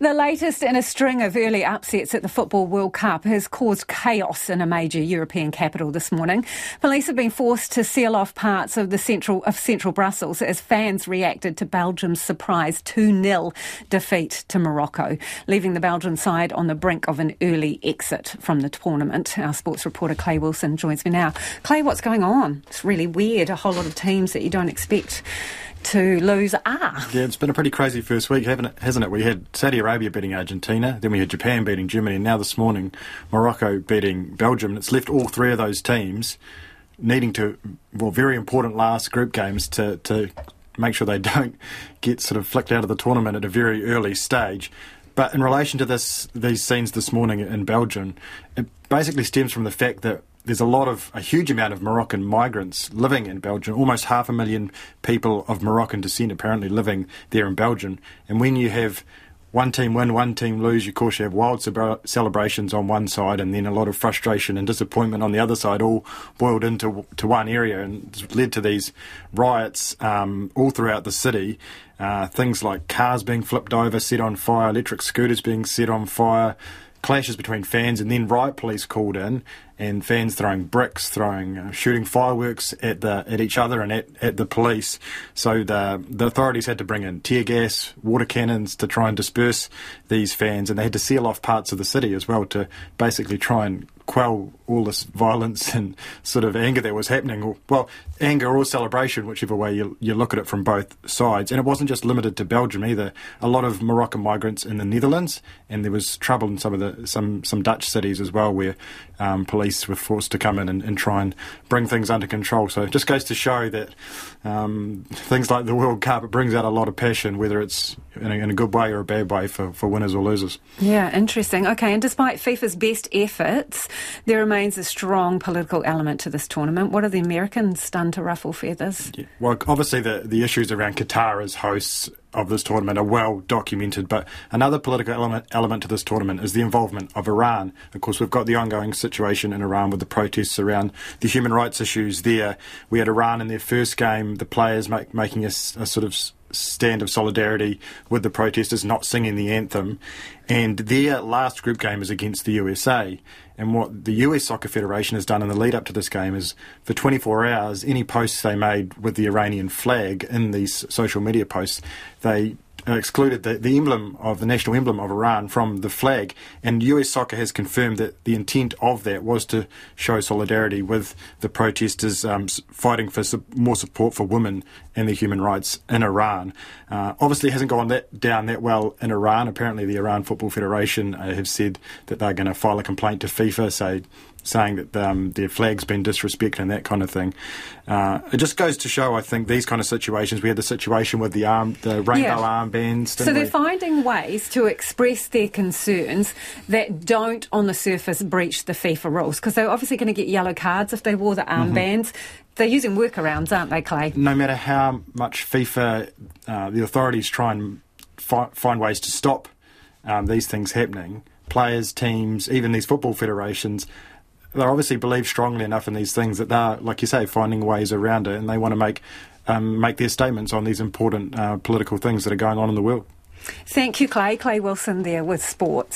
The latest in a string of early upsets at the Football World Cup has caused chaos in a major European capital this morning. Police have been forced to seal off parts of central Brussels as fans reacted to Belgium's surprise 2-0 defeat to Morocco, leaving the Belgian side on the brink of an early exit from the tournament. Our sports reporter Clay Wilson joins me now. Clay, what's going on? It's really weird. A whole lot of teams that you don't expect to lose are. Yeah, it's been a pretty crazy first week, hasn't it? We had Saudi Arabia beating Argentina, then we had Japan beating Germany, and now this morning Morocco beating Belgium. And it's left all three of those teams needing to, very important last group games to make sure they don't get sort of flicked out of the tournament at a very early stage. But in relation to these scenes this morning in Belgium, it basically stems from the fact that there's a huge amount of Moroccan migrants living in Belgium. Almost 500,000 people of Moroccan descent apparently living there in Belgium. And when you have one team win, one team lose, of course you have wild celebrations on one side and then a lot of frustration and disappointment on the other side, all boiled into one area, and it's led to these riots all throughout the city. Things like cars being flipped over, set on fire, electric scooters being set on fire, clashes between fans, and then riot police called in, and fans throwing bricks, shooting fireworks at each other and at the police. So the authorities had to bring in tear gas, water cannons to try and disperse these fans, and they had to seal off parts of the city as well to basically try and quell all this violence and sort of anger that was happening. Well, anger or celebration, whichever way you look at it from both sides. And it wasn't just limited to Belgium either. A lot of Moroccan migrants in the Netherlands, and there was trouble in some Dutch cities as well, where police were forced to come in and try and bring things under control. So it just goes to show that things like the World Cup, it brings out a lot of passion, whether it's in a good way or a bad way for winners or losers. Yeah, interesting. Okay, and despite FIFA's best efforts, there remains a strong political element to this tournament. What have the Americans done to ruffle feathers? Yeah. Well, obviously the issues around Qatar as hosts of this tournament are well documented, but another political element to this tournament is the involvement of Iran. Of course, we've got the ongoing situation in Iran with the protests around the human rights issues there. We had Iran in their first game, the players making a sort of stand of solidarity with the protesters, not singing the anthem, and their last group game is against the USA. And what the US Soccer Federation has done in the lead up to this game is, for 24 hours, any posts they made with the Iranian flag in these social media posts, they excluded the national emblem of Iran from the flag, and US Soccer has confirmed that the intent of that was to show solidarity with the protesters fighting for more support for women and their human rights in Iran. Obviously it hasn't gone down that well in Iran. Apparently the Iran Football Federation have said that they're going to file a complaint to FIFA saying that their flag's been disrespected and that kind of thing. It just goes to show, I think, these kind of situations. We had the situation with the rainbow armbands. So they're finding ways to express their concerns that don't, on the surface, breach the FIFA rules, because they're obviously going to get yellow cards if they wore the armbands. Mm-hmm. They're using workarounds, aren't they, Clay? No matter how much FIFA, the authorities try and find ways to stop these things happening, players, teams, even these football federations, they obviously believe strongly enough in these things that they're, like you say, finding ways around it, and they want to make their statements on these important political things that are going on in the world. Thank you, Clay. Clay Wilson there with sports.